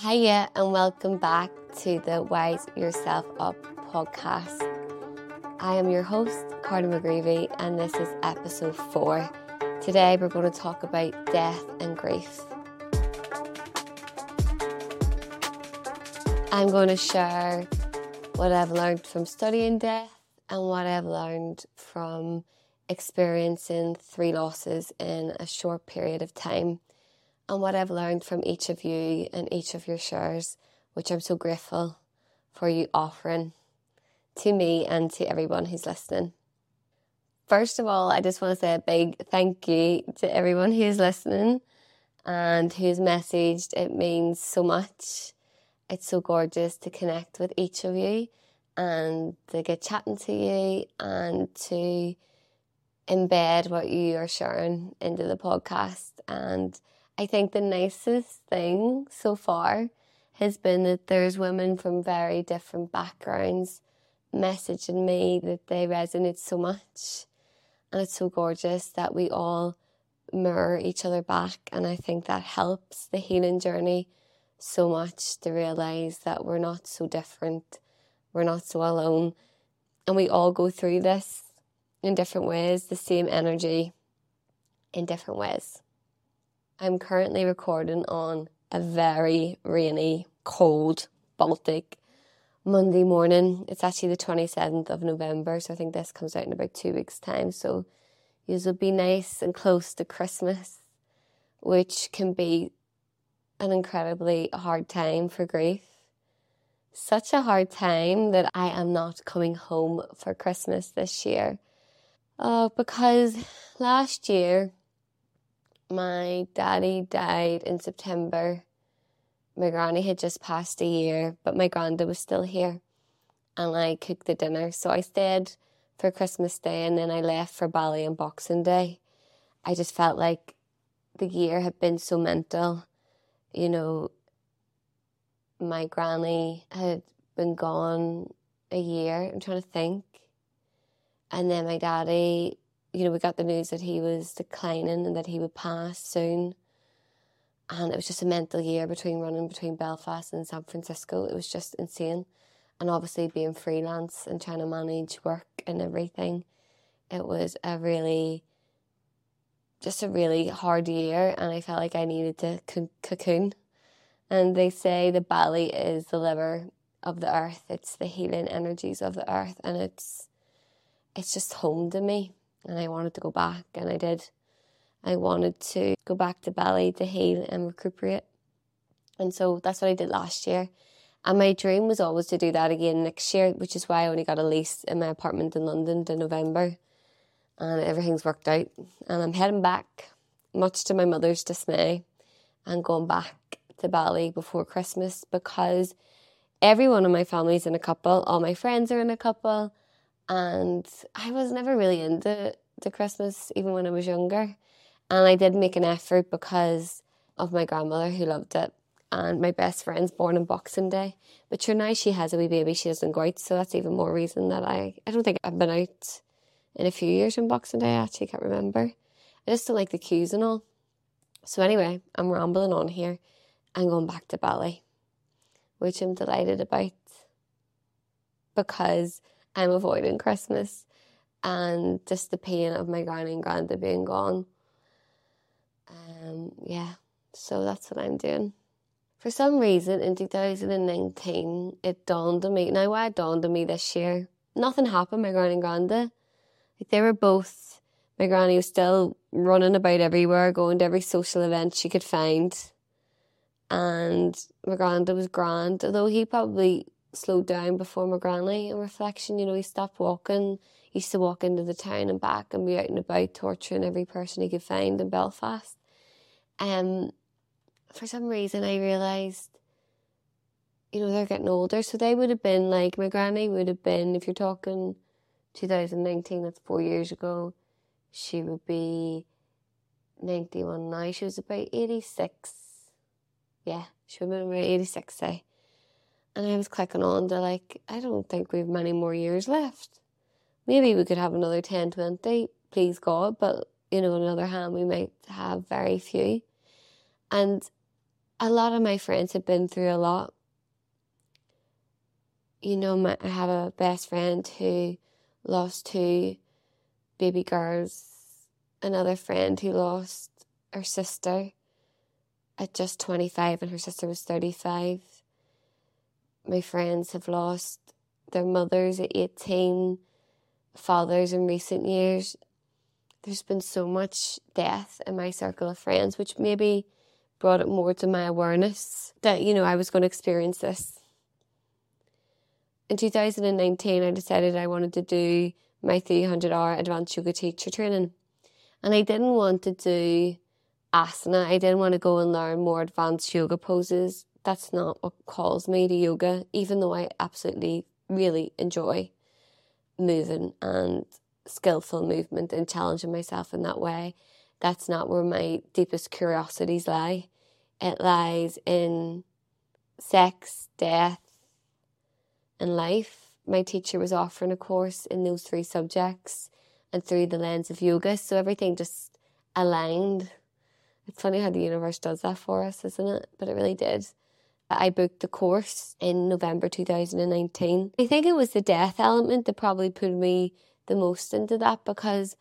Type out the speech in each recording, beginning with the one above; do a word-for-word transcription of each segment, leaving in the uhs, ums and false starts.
Hiya and welcome back to the Wise Yourself Up podcast. I am your host, Carla McGreevy, and this is episode four. Today we're going to talk about death and grief. I'm going to share what I've learned from studying death and what I've learned from experiencing three losses in a short period of time, and what I've learned from each of you and each of your shares, which I'm so grateful for you offering to me and to everyone who's listening. First of all, I just want to say a big thank you to everyone who's listening and who's messaged. It means so much. It's so gorgeous to connect with each of you and to get chatting to you and to embed what you are sharing into the podcast. And I think the nicest thing so far has been that there's women from very different backgrounds messaging me that they resonate so much. And it's so gorgeous that we all mirror each other back. And I think that helps the healing journey so much, to realise that we're not so different. We're not so alone. And we all go through this in different ways, the same energy in different ways. I'm currently recording on a very rainy, cold, Baltic Monday morning. It's actually the twenty-seventh of November, so I think this comes out in about two weeks' time. So yous will be nice and close to Christmas, which can be an incredibly hard time for grief. Such a hard time that I am not coming home for Christmas this year. Oh, because last year my daddy died in September. My granny had just passed a year, but my granda was still here. And I cooked the dinner. So I stayed for Christmas Day and then I left for Bali on Boxing Day. I just felt like the year had been so mental. You know, my granny had been gone a year. I'm trying to think. And then my daddy, you know, we got the news that he was declining and that he would pass soon. And it was just a mental year between running between Belfast and San Francisco. It was just insane. And obviously being freelance and trying to manage work and everything, it was a really, just a really hard year. And I felt like I needed to cocoon. And they say the belly is the liver of the earth. It's the healing energies of the earth. And it's, it's just home to me. And I wanted to go back, and I did. I wanted to go back to Bali to heal and recuperate. And so that's what I did last year. And my dream was always to do that again next year, which is why I only got a lease in my apartment in London to November. And everything's worked out. And I'm heading back, much to my mother's dismay, and going back to Bali before Christmas, because everyone in my family's in a couple. All my friends are in a couple. And I was never really into to Christmas, even when I was younger. And I did make an effort because of my grandmother who loved it. And my best friend's born on Boxing Day. But sure, now she has a wee baby, she doesn't go out. So that's even more reason that I, I don't think I've been out in a few years on Boxing Day. I actually can't remember. I just don't like the queues and all. So anyway, I'm rambling on here. I'm going back to Bali, which I'm delighted about, because I'm avoiding Christmas and just the pain of my granny and granda being gone. Um, yeah, so that's what I'm doing. For some reason, in two thousand nineteen, it dawned on me. Now, why it dawned on me this year, nothing happened, my granny and granda. Like, they were both, my granny was still running about everywhere, going to every social event she could find. And my granda was grand, although he probably slowed down before my granny. In reflection, you know, he stopped walking. He used to walk into the town and back and be out and about torturing every person he could find in Belfast. Um, for some reason I realised, you know, they're getting older. So they would have been like, my granny would have been, if you're talking two thousand nineteen, that's four years ago, she would be ninety-one now. She was about eighty-six. Yeah, she would have been about eighty-six, say. And I was clicking on to, like, I don't think we have many more years left. Maybe we could have another ten, twenty, please God. But, you know, on the other hand, we might have very few. And a lot of my friends have been through a lot. You know, my, I have a best friend who lost two baby girls, another friend who lost her sister at just twenty-five and her sister was thirty-five. My friends have lost their mothers at eighteen, fathers in recent years. There's been so much death in my circle of friends, which maybe brought it more to my awareness that, you know, I was going to experience this. In two thousand nineteen, I decided I wanted to do my three hundred hour advanced yoga teacher training. And I didn't want to do asana. I didn't want to go and learn more advanced yoga poses. That's not what calls me to yoga, even though I absolutely really enjoy moving and skillful movement and challenging myself in that way. That's not where my deepest curiosities lie. It lies in sex, death, and life. My teacher was offering a course in those three subjects and through the lens of yoga, so everything just aligned. It's funny how the universe does that for us, isn't it? But it really did. I booked the course in November two thousand nineteen. I think it was the death element that probably put me the most into that, because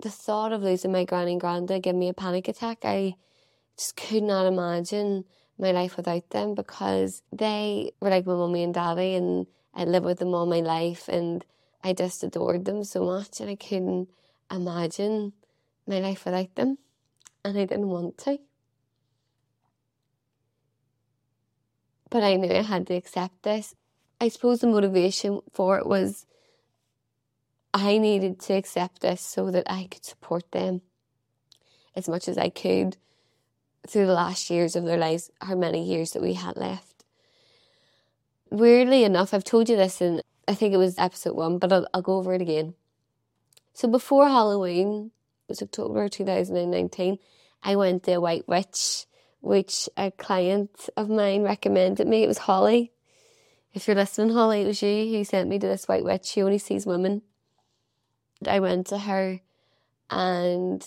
the thought of losing my granny and granda gave me a panic attack. I just could not imagine my life without them, because they were like my mummy and daddy, and I lived with them all my life and I just adored them so much, and I couldn't imagine my life without them, and I didn't want to. But I knew I had to accept this. I suppose the motivation for it was I needed to accept this so that I could support them as much as I could through the last years of their lives, how many years that we had left. Weirdly enough, I've told you this in, I think it was episode one, but I'll, I'll go over it again. So before Halloween, it was October two thousand nineteen, I went to a White Witch, which a client of mine recommended me. It was Holly. If you're listening, Holly, it was you who sent me to this White Witch. She only sees women. I went to her, and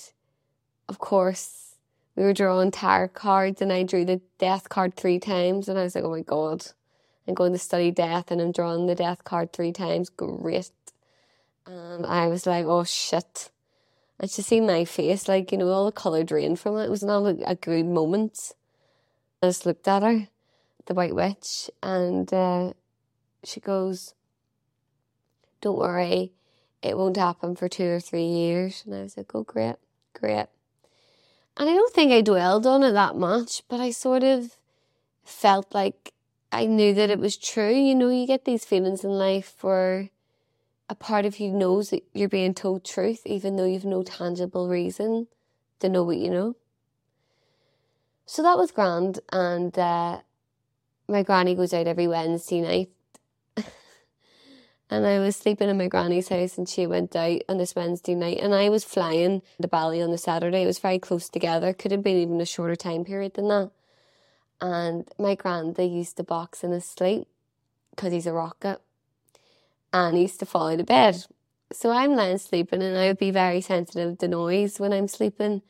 of course we were drawing tarot cards, and I drew the death card three times, and I was like, oh my God, I'm going to study death and I'm drawing the death card three times. Great. And I was like, oh shit. And she seen my face, like, you know, all the colour drained from it. It was not a good moment. I just looked at her, the White Witch, and uh, she goes, don't worry, it won't happen for two or three years. And I was like, oh, great, great. And I don't think I dwelled on it that much, but I sort of felt like I knew that it was true. You know, you get these feelings in life where a part of you knows that you're being told truth, even though you've no tangible reason to know what you know. So that was grand. And uh, my granny goes out every Wednesday night. And I was sleeping in my granny's house, and she went out on this Wednesday night. And I was flying to Bali on the Saturday. It was very close together. Could have been even a shorter time period than that. And my granda used to box in his sleep because he's a rocket. And he used to fall out of bed. So I'm lying sleeping, and I would be very sensitive to noise when I'm sleeping.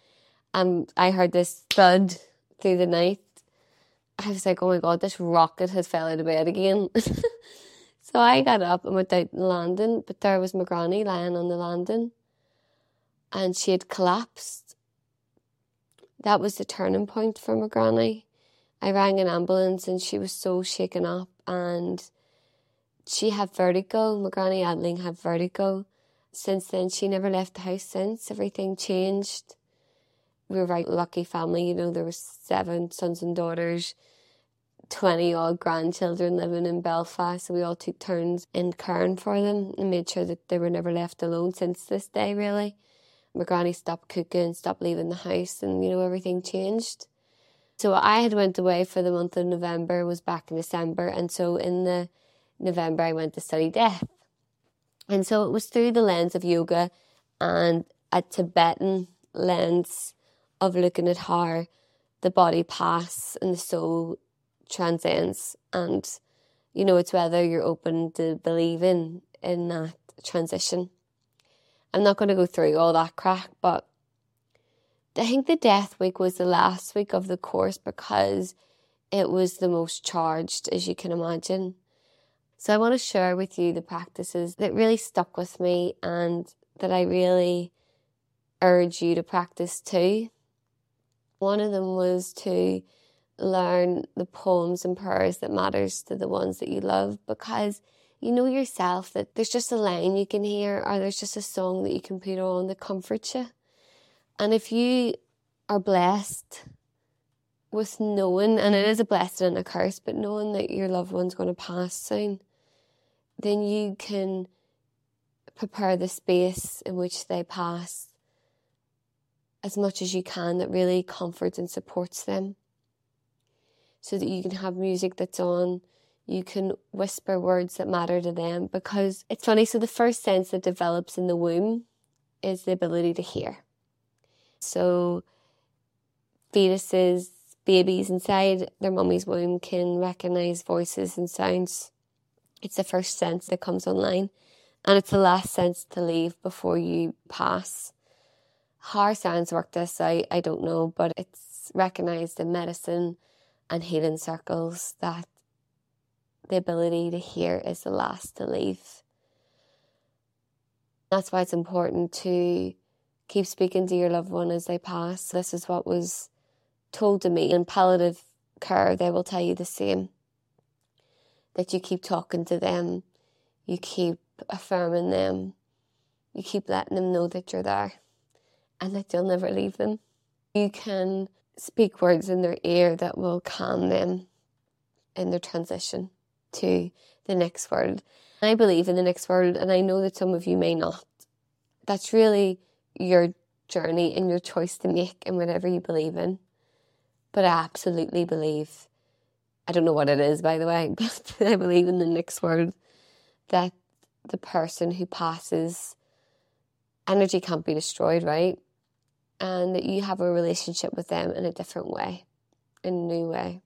And um, I heard this thud through the night. I was like, oh my God, this rocket has fell out of bed again. So I got up and went out in the landing, but there was my granny lying on the landing, and she had collapsed. That was the turning point for my granny. I rang an ambulance, and she was so shaken up, and she had vertigo. My granny Adeline had vertigo. Since then, she never left the house since. Everything changed. We were a very lucky family. You know, there were seven sons and daughters, twenty-odd grandchildren living in Belfast. So we all took turns in caring for them and made sure that they were never left alone since this day, really. My granny stopped cooking, stopped leaving the house, and, you know, everything changed. So I had went away for the month of November, was back in December, and so in the November, I went to study death. And so it was through the lens of yoga and a Tibetan lens of looking at how the body passes and the soul transcends. And, you know, it's whether you're open to believing in that transition. I'm not going to go through all that crack, but I think the death week was the last week of the course, because it was the most charged, as you can imagine. So I want to share with you the practices that really stuck with me and that I really urge you to practice too. One of them was to learn the poems and prayers that matters to the ones that you love, because you know yourself that there's just a line you can hear, or there's just a song that you can put on that comforts you. And if you are blessed with knowing, and it is a blessing and a curse, but knowing that your loved one's going to pass soon, then you can prepare the space in which they pass as much as you can that really comforts and supports them, so that you can have music that's on, you can whisper words that matter to them. Because it's funny, so the first sense that develops in the womb is the ability to hear. So fetuses, babies inside their mummy's womb can recognise voices and sounds. It's the first sense that comes online, and it's the last sense to leave before you pass. How sounds work this out, I don't know, but it's recognised in medicine and healing circles that the ability to hear is the last to leave. That's why it's important to keep speaking to your loved one as they pass. This is what was told to me in palliative care. They will tell you the same, that you keep talking to them, you keep affirming them, you keep letting them know that you're there and that you'll never leave them. You can speak words in their ear that will calm them in their transition to the next world. I believe in the next world, and I know that some of you may not. That's really your journey and your choice to make in whatever you believe in. But I absolutely believe, I don't know what it is, by the way, but I believe in the next world, that the person who passes, energy can't be destroyed, right? And that you have a relationship with them in a different way, in a new way.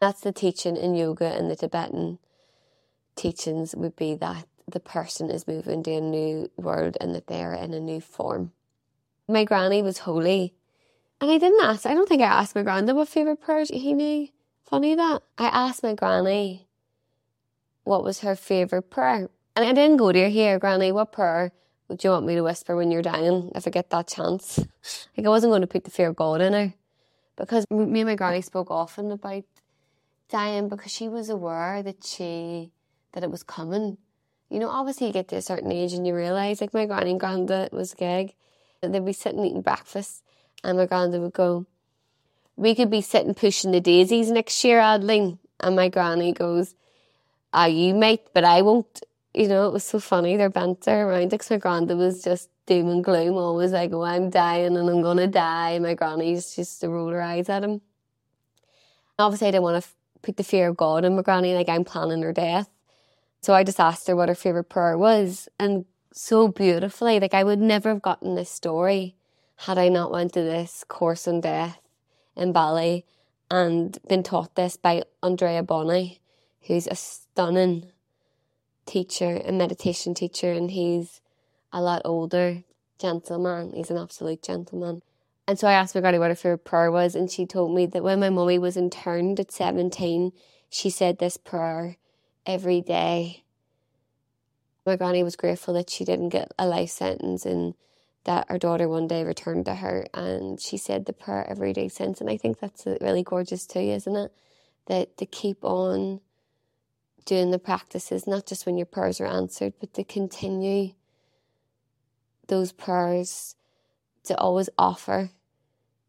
That's the teaching in yoga, and the Tibetan teachings would be that the person is moving to a new world and that they are in a new form. My granny was holy, and I didn't ask, I don't think I asked my granddad what favourite prayers he knew. Funny that. I asked my granny what was her favourite prayer. And I didn't go to her, here, granny, what prayer do you want me to whisper when you're dying if I get that chance? Like, I wasn't going to put the fear of God in her, because me and my granny spoke often about dying, because she was aware that she, that it was coming. You know, obviously you get to a certain age and you realise, like my granny and granda was gig, and they'd be sitting eating breakfast, and my granda would go, "We could be sitting pushing the daisies next year, Adeline." And my granny goes, "Ah, you might, but I won't." You know, it was so funny, their banter around it, because my granda was just doom and gloom, always like, "Oh, I'm dying and I'm going to die." And my granny's just to roll her eyes at him. Obviously I didn't want to f- put the fear of God in my granny, like I'm planning her death. So I just asked her what her favourite prayer was, and so beautifully, like I would never have gotten this story had I not went to this course on death in Bali and been taught this by Andrea Bonney, who's a stunning teacher and meditation teacher, and he's a lot older gentleman. He's an absolute gentleman. And so I asked my granny what her favourite prayer was, and she told me that when my mummy was interned at seventeen, she said this prayer every day. My granny was grateful that she didn't get a life sentence and that her daughter one day returned to her, and she said the prayer every day since. And I think that's really gorgeous too, isn't it? That to keep on doing the practices, not just when your prayers are answered, but to continue those prayers, to always offer,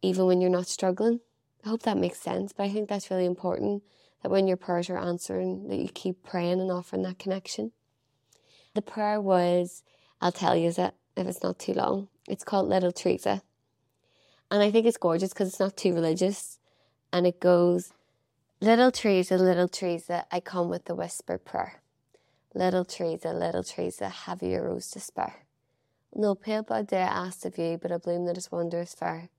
even when you're not struggling. I hope that makes sense, but I think that's really important, that when your prayers are answering, that you keep praying and offering that connection. The prayer was, I'll tell you it if it's not too long. It's called Little Teresa. And I think it's gorgeous because it's not too religious. And it goes, "Little Teresa, little Teresa, I come with the whispered prayer. Little Teresa, little Teresa, have you a rose to spare? No pale bud dare ask of you, but a bloom that is wondrous fair.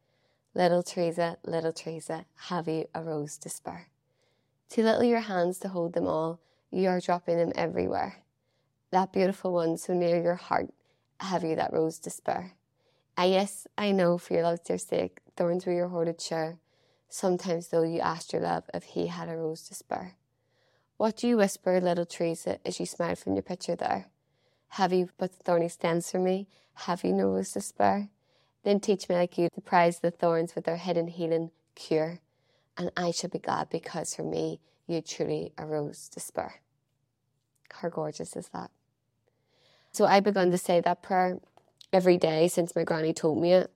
Little Teresa, little Teresa, have you a rose to spare? Too little your hands to hold them all, you are dropping them everywhere. That beautiful one so near your heart, have you that rose to spare? Ah yes, I know, for your love's dear sake, thorns were your hoarded share. Sometimes, though, you asked your love if he had a rose to spare. What do you whisper, little Teresa, as you smile from your picture there? Have you but the thorny stems for me? Have you no rose to spare? Then teach me like you to prize the thorns with their hidden healing cure, and I shall be glad because for me you truly a rose to spare. How gorgeous is that? So I began to say that prayer every day since my granny told me it.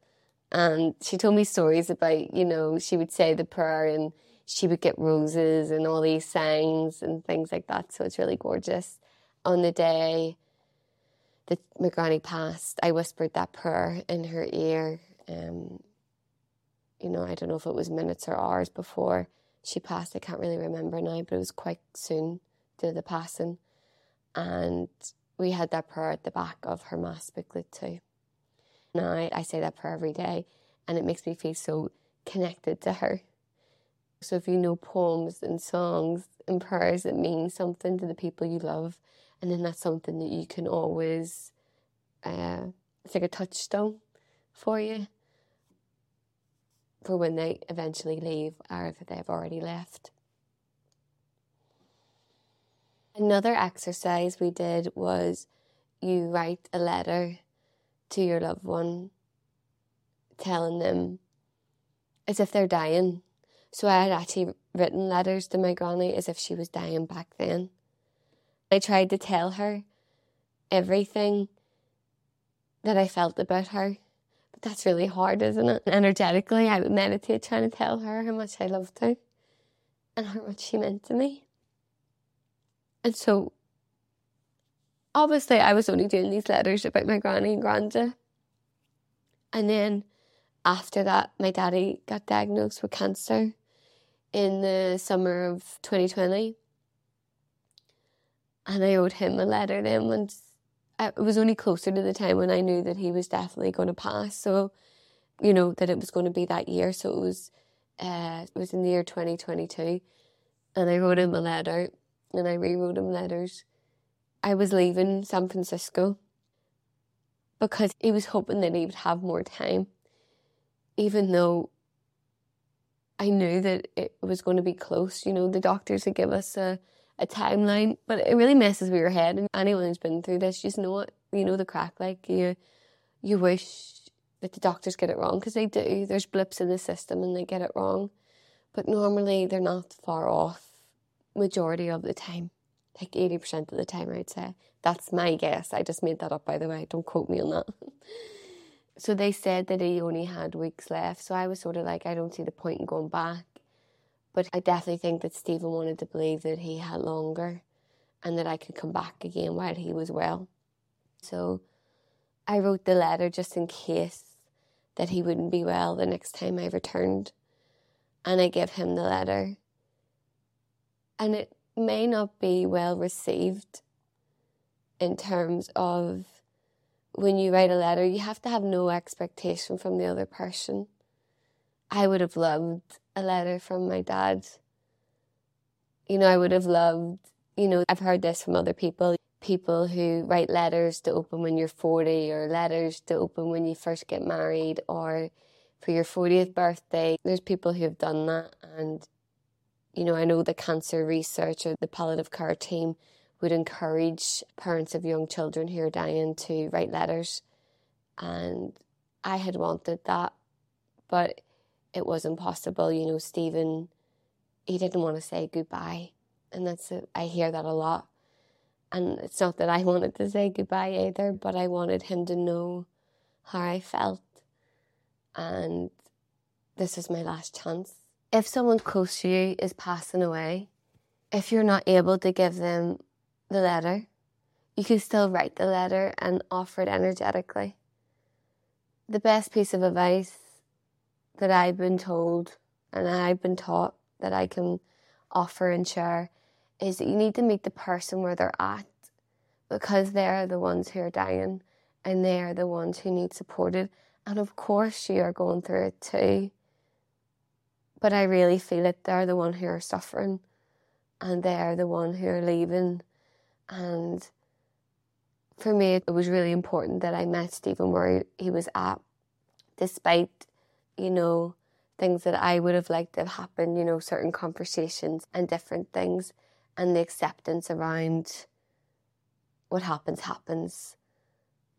And she told me stories about, you know, she would say the prayer and she would get roses and all these signs and things like that. So it's really gorgeous. On the day that my granny passed, I whispered that prayer in her ear. Um, you know, I don't know if it was minutes or hours before she passed. I can't really remember now, but it was quite soon to the passing. And we had that prayer at the back of her mass booklet too. Now I say that prayer every day and it makes me feel so connected to her. So if you know poems and songs and prayers that mean something to the people you love, and then that's something that you can always, uh, it's like a touchstone for you for when they eventually leave or if they've already left. Another exercise we did was you write a letter to your loved one, telling them as if they're dying. So I had actually written letters to my granny as if she was dying back then. I tried to tell her everything that I felt about her, but that's really hard, isn't it? Energetically, I would meditate trying to tell her how much I loved her and how much she meant to me. And so, obviously, I was only doing these letters about my granny and granda. And then, after that, my daddy got diagnosed with cancer in the summer of twenty twenty. And I owed him a letter then. Once I, it was only closer to the time when I knew that he was definitely going to pass. So, you know, that it was going to be that year. So it was, uh, it was in the year twenty twenty-two. And I wrote him a letter. And I rewrote him letters. I was leaving San Francisco because he was hoping that he would have more time, even though I knew that it was going to be close. You know, the doctors would give us a, a timeline, but it really messes with your head. And anyone who's been through this, just know it. You know the crack. Like, you, you wish that the doctors get it wrong, because they do. There's blips in the system and they get it wrong. But normally they're not far off. Majority of the time, like eighty percent of the time, I'd say. That's my guess. I just made that up, by the way. Don't quote me on that. So they said that he only had weeks left. So I was sort of like, I don't see the point in going back. But I definitely think that Stephen wanted to believe that he had longer and that I could come back again while he was well. So I wrote the letter just in case that he wouldn't be well the next time I returned. And I gave him the letter. And it may not be well received in terms of when you write a letter, you have to have no expectation from the other person. I would have loved a letter from my dad. You know, I would have loved, you know, I've heard this from other people, people who write letters to open when you're forty, or letters to open when you first get married, or for your fortieth birthday. There's people who have done that, and you know, I know the cancer research or the palliative care team would encourage parents of young children who are dying to write letters. And I had wanted that, but it was impossible. You know, Stephen, he didn't want to say goodbye. And that's a, I hear that a lot. And it's not that I wanted to say goodbye either, but I wanted him to know how I felt. And this was my last chance. If someone close to you is passing away, if you're not able to give them the letter, you can still write the letter and offer it energetically. The best piece of advice that I've been told and I've been taught that I can offer and share is that you need to meet the person where they're at, because they're the ones who are dying and they are the ones who need supported. And of course you are going through it too. But I really feel that they're the one who are suffering and they're the one who are leaving. And for me, it was really important that I met Stephen where he was at, despite, you know, things that I would have liked to have happened, you know, certain conversations and different things, and the acceptance around what happens, happens,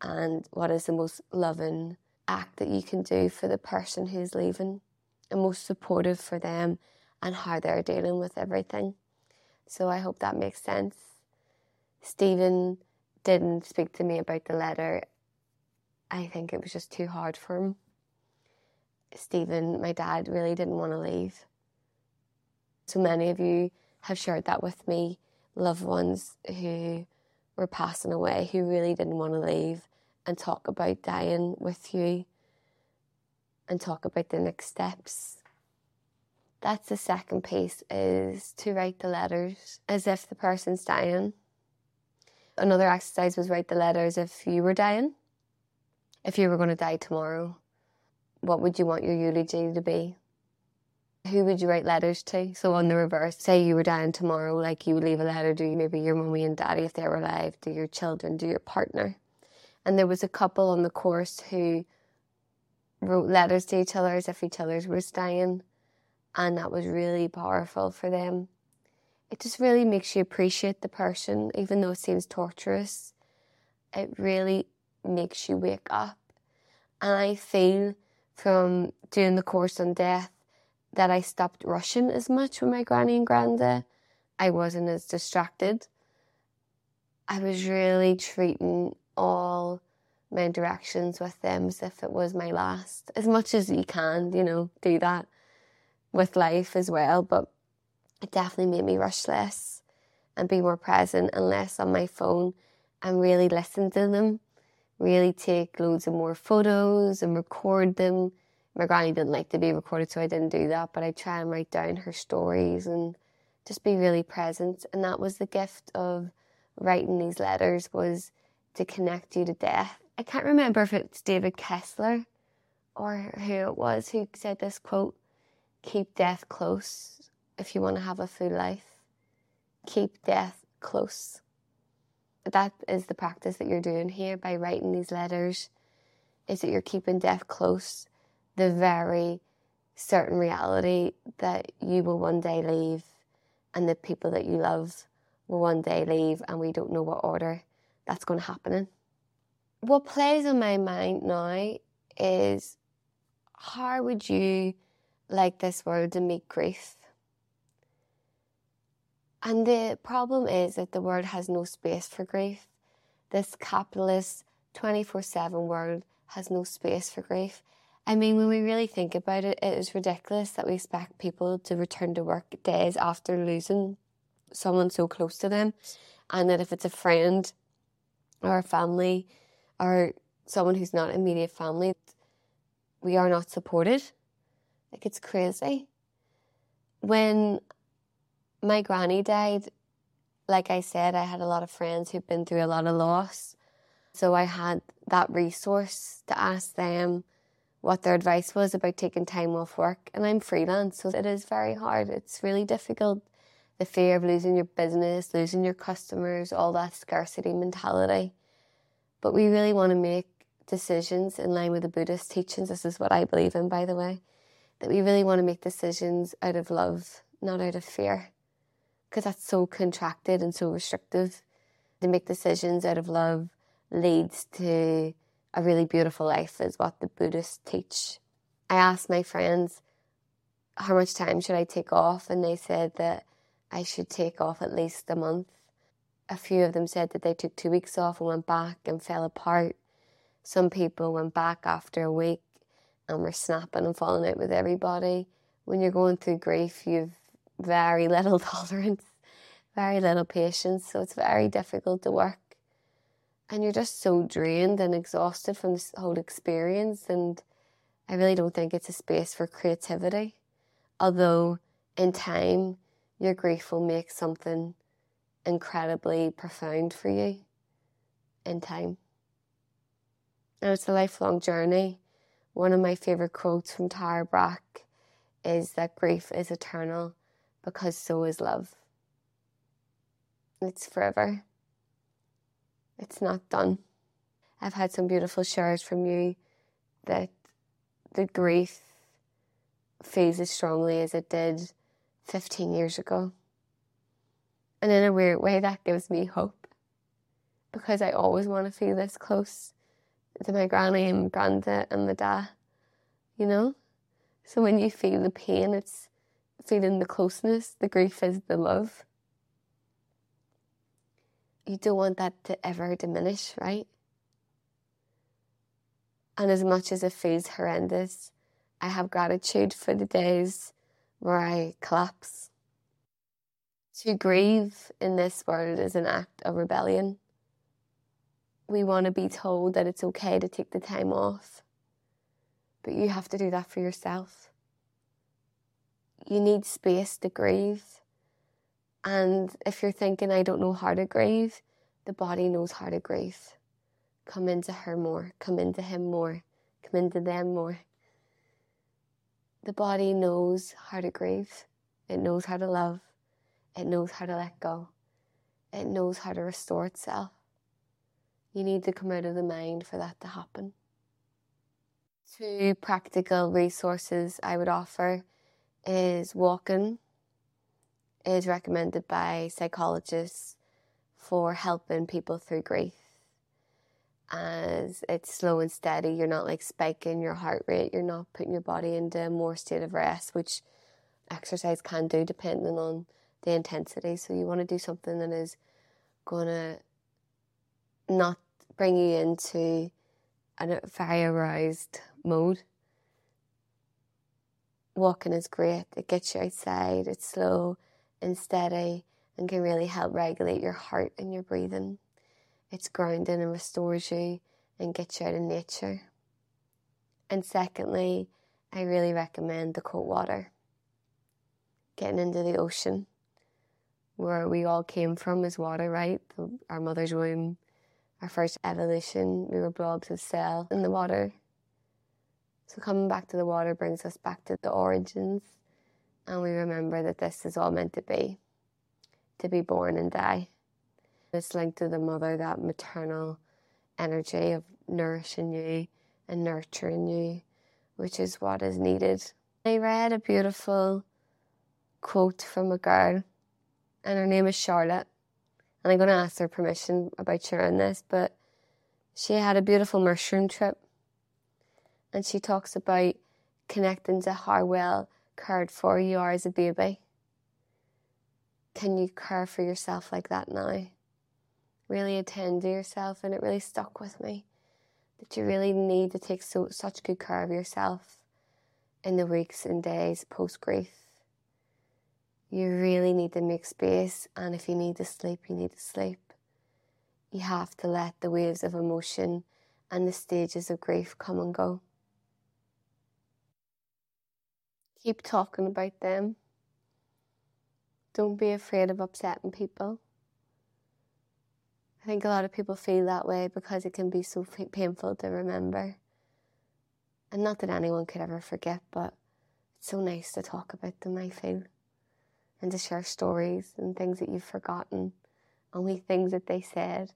and what is the most loving act that you can do for the person who's leaving and most supportive for them and how they're dealing with everything. So I hope that makes sense. Stephen didn't speak to me about the letter. I think it was just too hard for him. Stephen, my dad, really didn't want to leave. So many of you have shared that with me, loved ones who were passing away, who really didn't want to leave, and talk about dying with you and talk about the next steps. That's the second piece, is to write the letters as if the person's dying. Another exercise was write the letters if you were dying. If you were going to die tomorrow, what would you want your eulogy to be? Who would you write letters to? So on the reverse, say you were dying tomorrow, like you would leave a letter to maybe your mummy and daddy if they were alive, to your children, to your partner. And there was a couple on the course who wrote letters to each other as if each other was dying. And that was really powerful for them. It just really makes you appreciate the person, even though it seems torturous. It really makes you wake up. And I feel from doing the course on death that I stopped rushing as much with my granny and granda. I wasn't as distracted. I was really treating all my interactions with them as if it was my last. As much as you can, you know, do that with life as well, but it definitely made me rush less and be more present and less on my phone and really listen to them, really take loads of more photos and record them. My granny didn't like to be recorded, so I didn't do that, but I try and write down her stories and just be really present. And that was the gift of writing these letters, was to connect you to death. I can't remember if it's David Kessler or who it was who said this quote, keep death close if you want to have a full life. Keep death close. That is the practice that you're doing here by writing these letters, is that you're keeping death close, the very certain reality that you will one day leave and the people that you love will one day leave, and we don't know what order that's going to happen in. What plays on my mind now is, how would you like this world to meet grief? And the problem is that the world has no space for grief. This capitalist twenty-four seven world has no space for grief. I mean, when we really think about it, it is ridiculous that we expect people to return to work days after losing someone so close to them, and that if it's a friend or a family or someone who's not immediate family, we are not supported. Like, it's crazy. When my granny died, like I said, I had a lot of friends who've been through a lot of loss. So I had that resource to ask them what their advice was about taking time off work. And I'm freelance, so it is very hard. It's really difficult. The fear of losing your business, losing your customers, all that scarcity mentality. But we really want to make decisions in line with the Buddhist teachings. This is what I believe in, by the way. That we really want to make decisions out of love, not out of fear, because that's so contracted and so restrictive. To make decisions out of love leads to a really beautiful life, is what the Buddhists teach. I asked my friends, how much time should I take off? And they said that I should take off at least a month. A few of them said that they took two weeks off and went back and fell apart. Some people went back after a week and we're snapping and falling out with everybody. When you're going through grief, you've very little tolerance, very little patience, so it's very difficult to work. And you're just so drained and exhausted from this whole experience, and I really don't think it's a space for creativity. Although, in time, your grief will make something incredibly profound for you, in time. And it's a lifelong journey. One of my favourite quotes from Tara Brach is that grief is eternal because so is love. It's forever. It's not done. I've had some beautiful shares from you that the grief phase as strongly as it did fifteen years ago. And in a weird way, that gives me hope, because I always want to feel this close to my granny and granda and my dad, you know? So when you feel the pain, it's feeling the closeness. The grief is the love. You don't want that to ever diminish, right? And as much as it feels horrendous, I have gratitude for the days where I collapse. To grieve in this world is an act of rebellion. We want to be told that it's okay to take the time off, but you have to do that for yourself. You need space to grieve. And if you're thinking, I don't know how to grieve, the body knows how to grieve. Come into her more, come into him more, come into them more. The body knows how to grieve. It knows how to love. It knows how to let go. It knows how to restore itself. You need to come out of the mind for that to happen. Two practical resources I would offer is walking. It is recommended by psychologists for helping people through grief, as it's slow and steady. You're not like spiking your heart rate. You're not putting your body into a more state of rest, which exercise can do depending on the intensity. So you want to do something that is going to not bring you into a very aroused mode. Walking is great. It gets you outside. It's slow and steady and can really help regulate your heart and your breathing. It's grounding and restores you and gets you out in nature. And secondly, I really recommend the cold water. Getting into the ocean, where we all came from is water, right? Our mother's womb, our first evolution, we were blobs of cell in the water. So coming back to the water brings us back to the origins, and we remember that this is all meant to be, to be born and die. It's linked to the mother, that maternal energy of nourishing you and nurturing you, which is what is needed. I read a beautiful quote from a girl, and her name is Charlotte. And I'm going to ask her permission about sharing this, but she had a beautiful mushroom trip. And she talks about connecting to how well cared for you are as a baby. Can you care for yourself like that now? Really attend to yourself, and it really stuck with me that you really need to take so, such good care of yourself in the weeks and days post-grief. You really need to make space, and if you need to sleep, you need to sleep. You have to let the waves of emotion and the stages of grief come and go. Keep talking about them. Don't be afraid of upsetting people. I think a lot of people feel that way because it can be so painful to remember. And not that anyone could ever forget, but it's so nice to talk about them, I feel. And to share stories and things that you've forgotten. Only things that they said.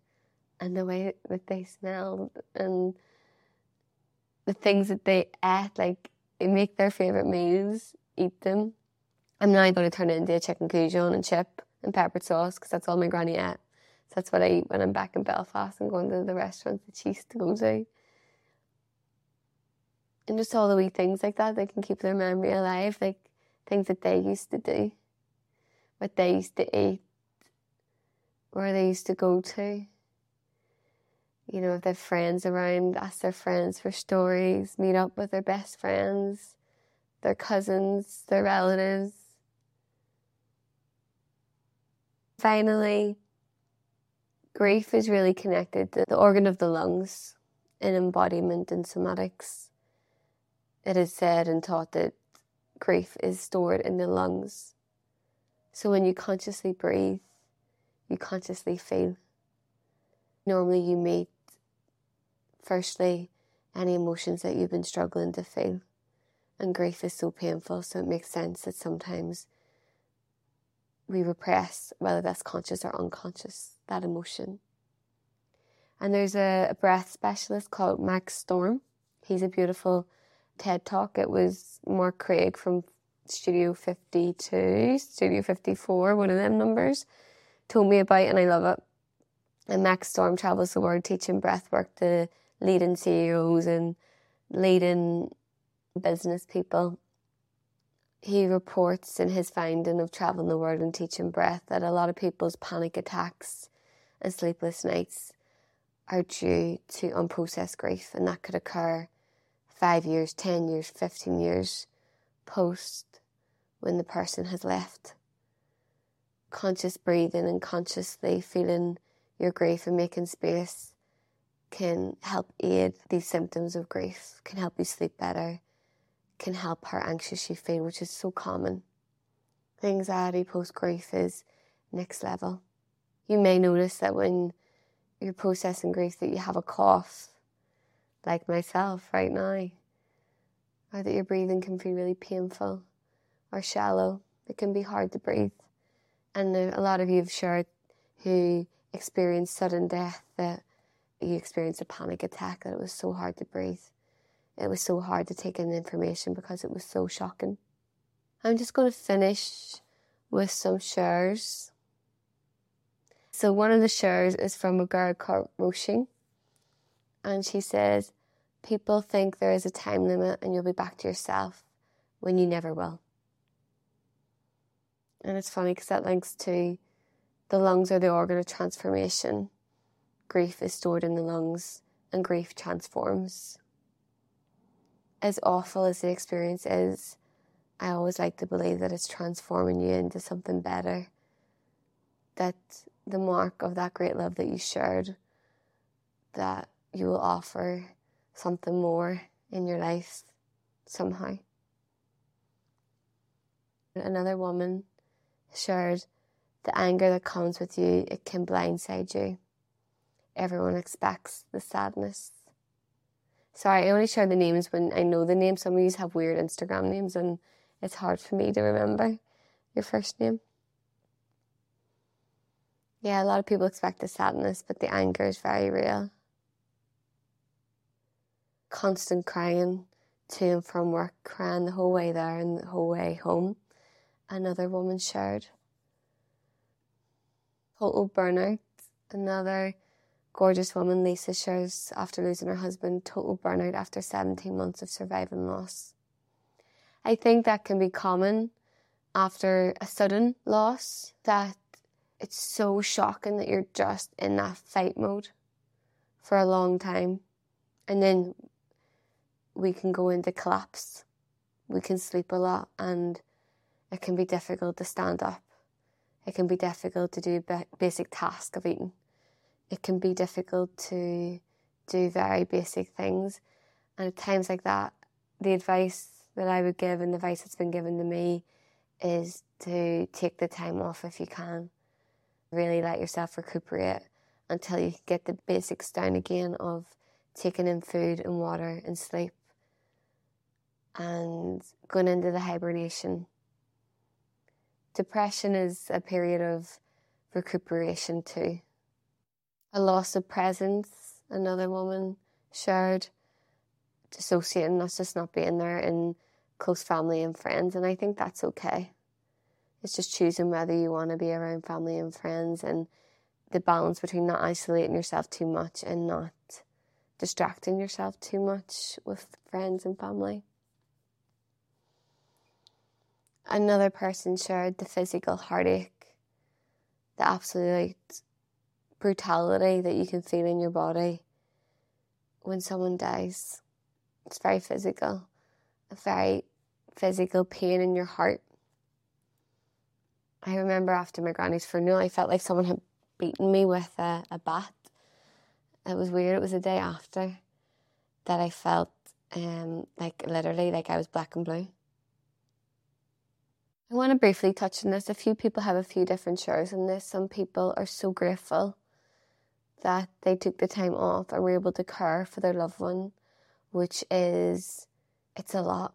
And the way that they smelled. And the things that they ate. Like, they make their favourite meals. Eat them. I'm now going to turn it into a chicken couchon and chip and peppered sauce, because that's all my granny ate. So that's what I eat when I'm back in Belfast and going to the restaurants that she used to go to. And just all the wee things like that, they can keep their memory alive, like things that they used to do, what they used to eat, where they used to go to. You know, if they have friends around, ask their friends for stories, meet up with their best friends, their cousins, their relatives. Finally, grief is really connected to the organ of the lungs in embodiment and somatics. It is said and taught that grief is stored in the lungs. So when you consciously breathe, you consciously feel. Normally you meet, firstly, any emotions that you've been struggling to feel. And grief is so painful, so it makes sense that sometimes we repress, whether that's conscious or unconscious, that emotion. And there's a, a breath specialist called Max Storm. He's a beautiful TED Talk. It was Mark Craig from Studio fifty-two, Studio fifty-four, one of them numbers, told me about, and I love it. And Max Storm travels the world teaching breathwork to leading C E Os and leading business people. He reports in his finding of traveling the world and teaching breath that a lot of people's panic attacks and sleepless nights are due to unprocessed grief, and that could occur five years, ten years, fifteen years post when the person has left. Conscious breathing and consciously feeling your grief and making space can help aid these symptoms of grief, can help you sleep better, can help how anxious you feel, which is so common. The anxiety post-grief is next level. You may notice that when you're processing grief that you have a cough, like myself right now, or that your breathing can feel really painful or shallow. It can be hard to breathe. And a lot of you have shared who experienced sudden death that you experienced a panic attack, that it was so hard to breathe. It was so hard to take in the information because it was so shocking. I'm just going to finish with some shares. So one of the shares is from a girl called Roshin, and she says, people think there is a time limit and you'll be back to yourself when you never will. And it's funny because that links to the lungs are the organ of transformation. Grief is stored in the lungs and grief transforms. As awful as the experience is, I always like to believe that it's transforming you into something better. That the mark of that great love that you shared, that you will offer something more in your life somehow. Another woman shared, the anger that comes with you, it can blindside you. Everyone expects the sadness. Sorry, I only share the names when I know the names. Some of you have weird Instagram names and it's hard for me to remember your first name. Yeah, a lot of people expect the sadness, but the anger is very real. Constant crying to and from work, crying the whole way there and the whole way home. Another woman shared. Total burnout. Another gorgeous woman, Lisa, shares after losing her husband, total burnout after seventeen months of surviving loss. I think that can be common after a sudden loss, that it's so shocking that you're just in that fight mode for a long time. And then we can go into collapse. We can sleep a lot and it can be difficult to stand up. It can be difficult to do the basic task of eating. It can be difficult to do very basic things. And at times like that, the advice that I would give and the advice that's been given to me is to take the time off if you can. Really let yourself recuperate until you get the basics down again of taking in food and water and sleep and going into the hibernation. Depression is a period of recuperation too. A loss of presence, another woman shared, dissociating, us just not being there in close family and friends. And I think that's okay. It's just choosing whether you want to be around family and friends, and the balance between not isolating yourself too much and not distracting yourself too much with friends and family. Another person shared the physical heartache, the absolute brutality that you can feel in your body when someone dies. It's very physical, a very physical pain in your heart. I remember after my granny's funeral, I felt like someone had beaten me with a, a bat. It was weird. It was the day after that I felt um, like literally like I was black and blue. I want to briefly touch on this. A few people have a few different shares on this. Some people are so grateful that they took the time off and were able to care for their loved one, which is, it's a lot.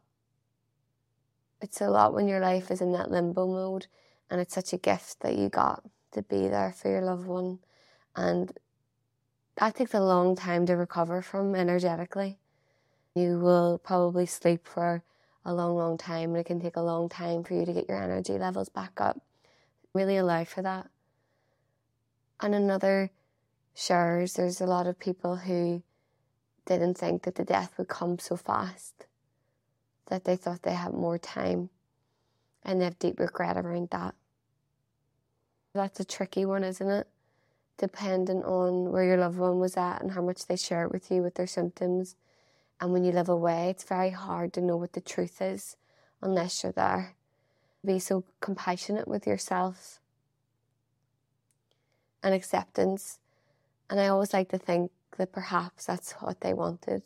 It's a lot when your life is in that limbo mode, and it's such a gift that you got to be there for your loved one. And that takes a long time to recover from energetically. you will probably sleep for a long, long time, and it can take a long time for you to get your energy levels back up. Really allow for that. And another, showers. There's a lot of people who didn't think that the death would come so fast, that they thought they had more time, and they have deep regret around that. That's a tricky one, isn't it? Depending on where your loved one was at and how much they share it with you with their symptoms. And when you live away, it's very hard to know what the truth is unless you're there. Be so compassionate with yourself and acceptance. And I always like to think that perhaps that's what they wanted.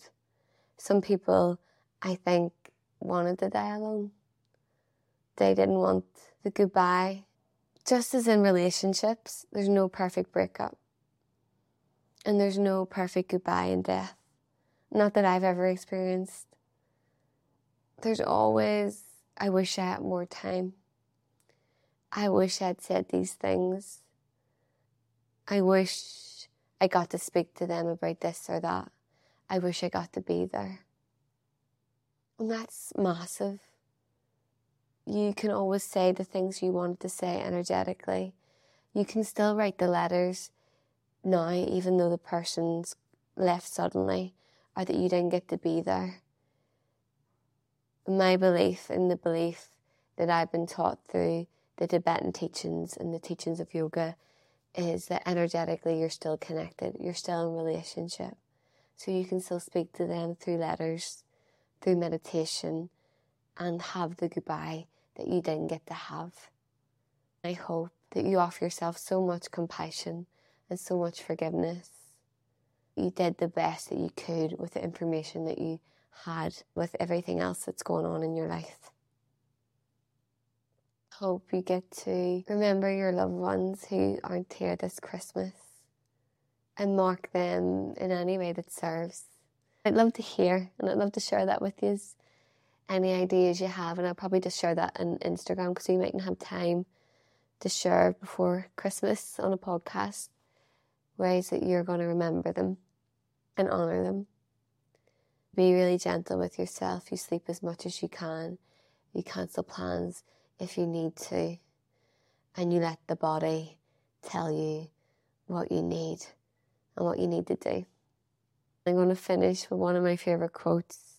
Some people, I think, wanted to die alone. They didn't want the goodbye. Just as in relationships, there's no perfect breakup. And there's no perfect goodbye in death. Not that I've ever experienced. There's always, I wish I had more time. I wish I'd said these things. I wish I got to speak to them about this or that. I wish I got to be there. And that's massive. You can always say the things you wanted to say energetically. You can still write the letters now, even though the person's left suddenly, or that you didn't get to be there. My belief in the belief that I've been taught through the Tibetan teachings and the teachings of yoga is that energetically you're still connected, you're still in relationship. So you can still speak to them through letters, through meditation, and have the goodbye that you didn't get to have. I hope that you offer yourself so much compassion and so much forgiveness. You did the best that you could with the information that you had, with everything else that's going on in your life. Hope you get to remember your loved ones who aren't here this Christmas and mark them in any way that serves. I'd love to hear, and I'd love to share that with you. Any ideas you have, and I'll probably just share that on Instagram because we mightn't have time to share before Christmas on a podcast, ways that you're going to remember them and honour them. Be really gentle with yourself. You sleep as much as you can. You cancel plans if you need to. And you let the body tell you what you need and what you need to do. I'm going to finish with one of my favourite quotes,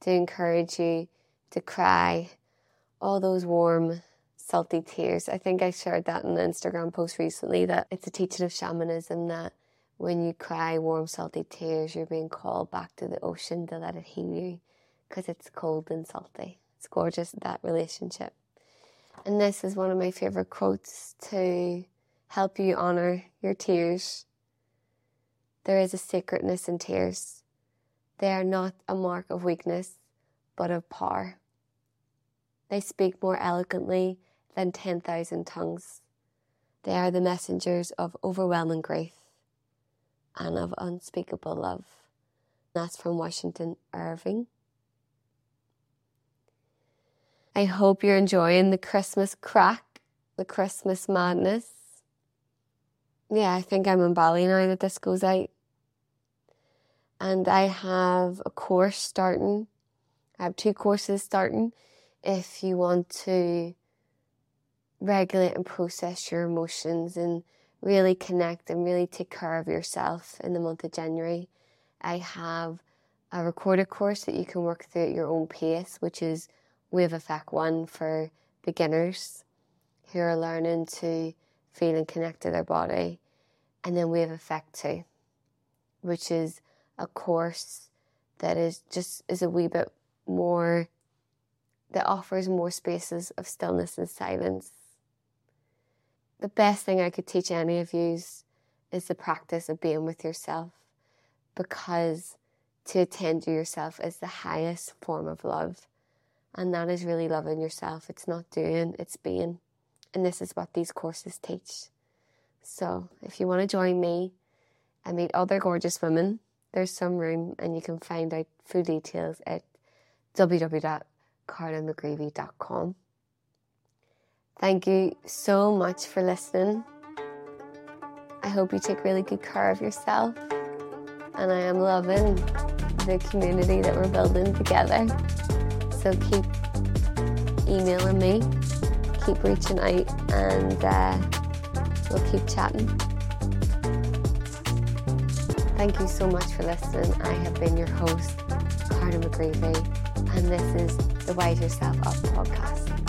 to encourage you to cry all those warm, salty tears. I think I shared that in an Instagram post recently, that it's a teaching of shamanism that when you cry warm, salty tears, you're being called back to the ocean to let it heal you, because it's cold and salty. It's gorgeous, that relationship. And this is one of my favourite quotes to help you honour your tears. There is a sacredness in tears. They are not a mark of weakness, but of power. They speak more eloquently than ten thousand tongues. They are the messengers of overwhelming grief and of unspeakable love. That's from Washington Irving. I hope you're enjoying the Christmas crack, the Christmas madness. Yeah, I think I'm in Bali now that this goes out. And I have a course starting. I have two courses starting. If you want to regulate and process your emotions and really connect and really take care of yourself in the month of January, I have a recorded course that you can work through at your own pace, which is Wave Effect one for beginners who are learning to feel and connect to their body. And then Wave Effect two, which is a course that is just is a wee bit more, that offers more spaces of stillness and silence. The best thing I could teach any of you is the practice of being with yourself, because to attend to yourself is the highest form of love, and that is really loving yourself. It's not doing, it's being, and this is what these courses teach. So if you want to join me and meet other gorgeous women, there's some room, and you can find out full details at w w w dot carla mcgreevy dot com. Thank you so much for listening. I hope you take really good care of yourself, and I am loving the community that we're building together. So keep emailing me, keep reaching out, and uh, we'll keep chatting. Thank you so much for listening. I have been your host, Carla McGreevy, and this is the Wise Yourself Up podcast.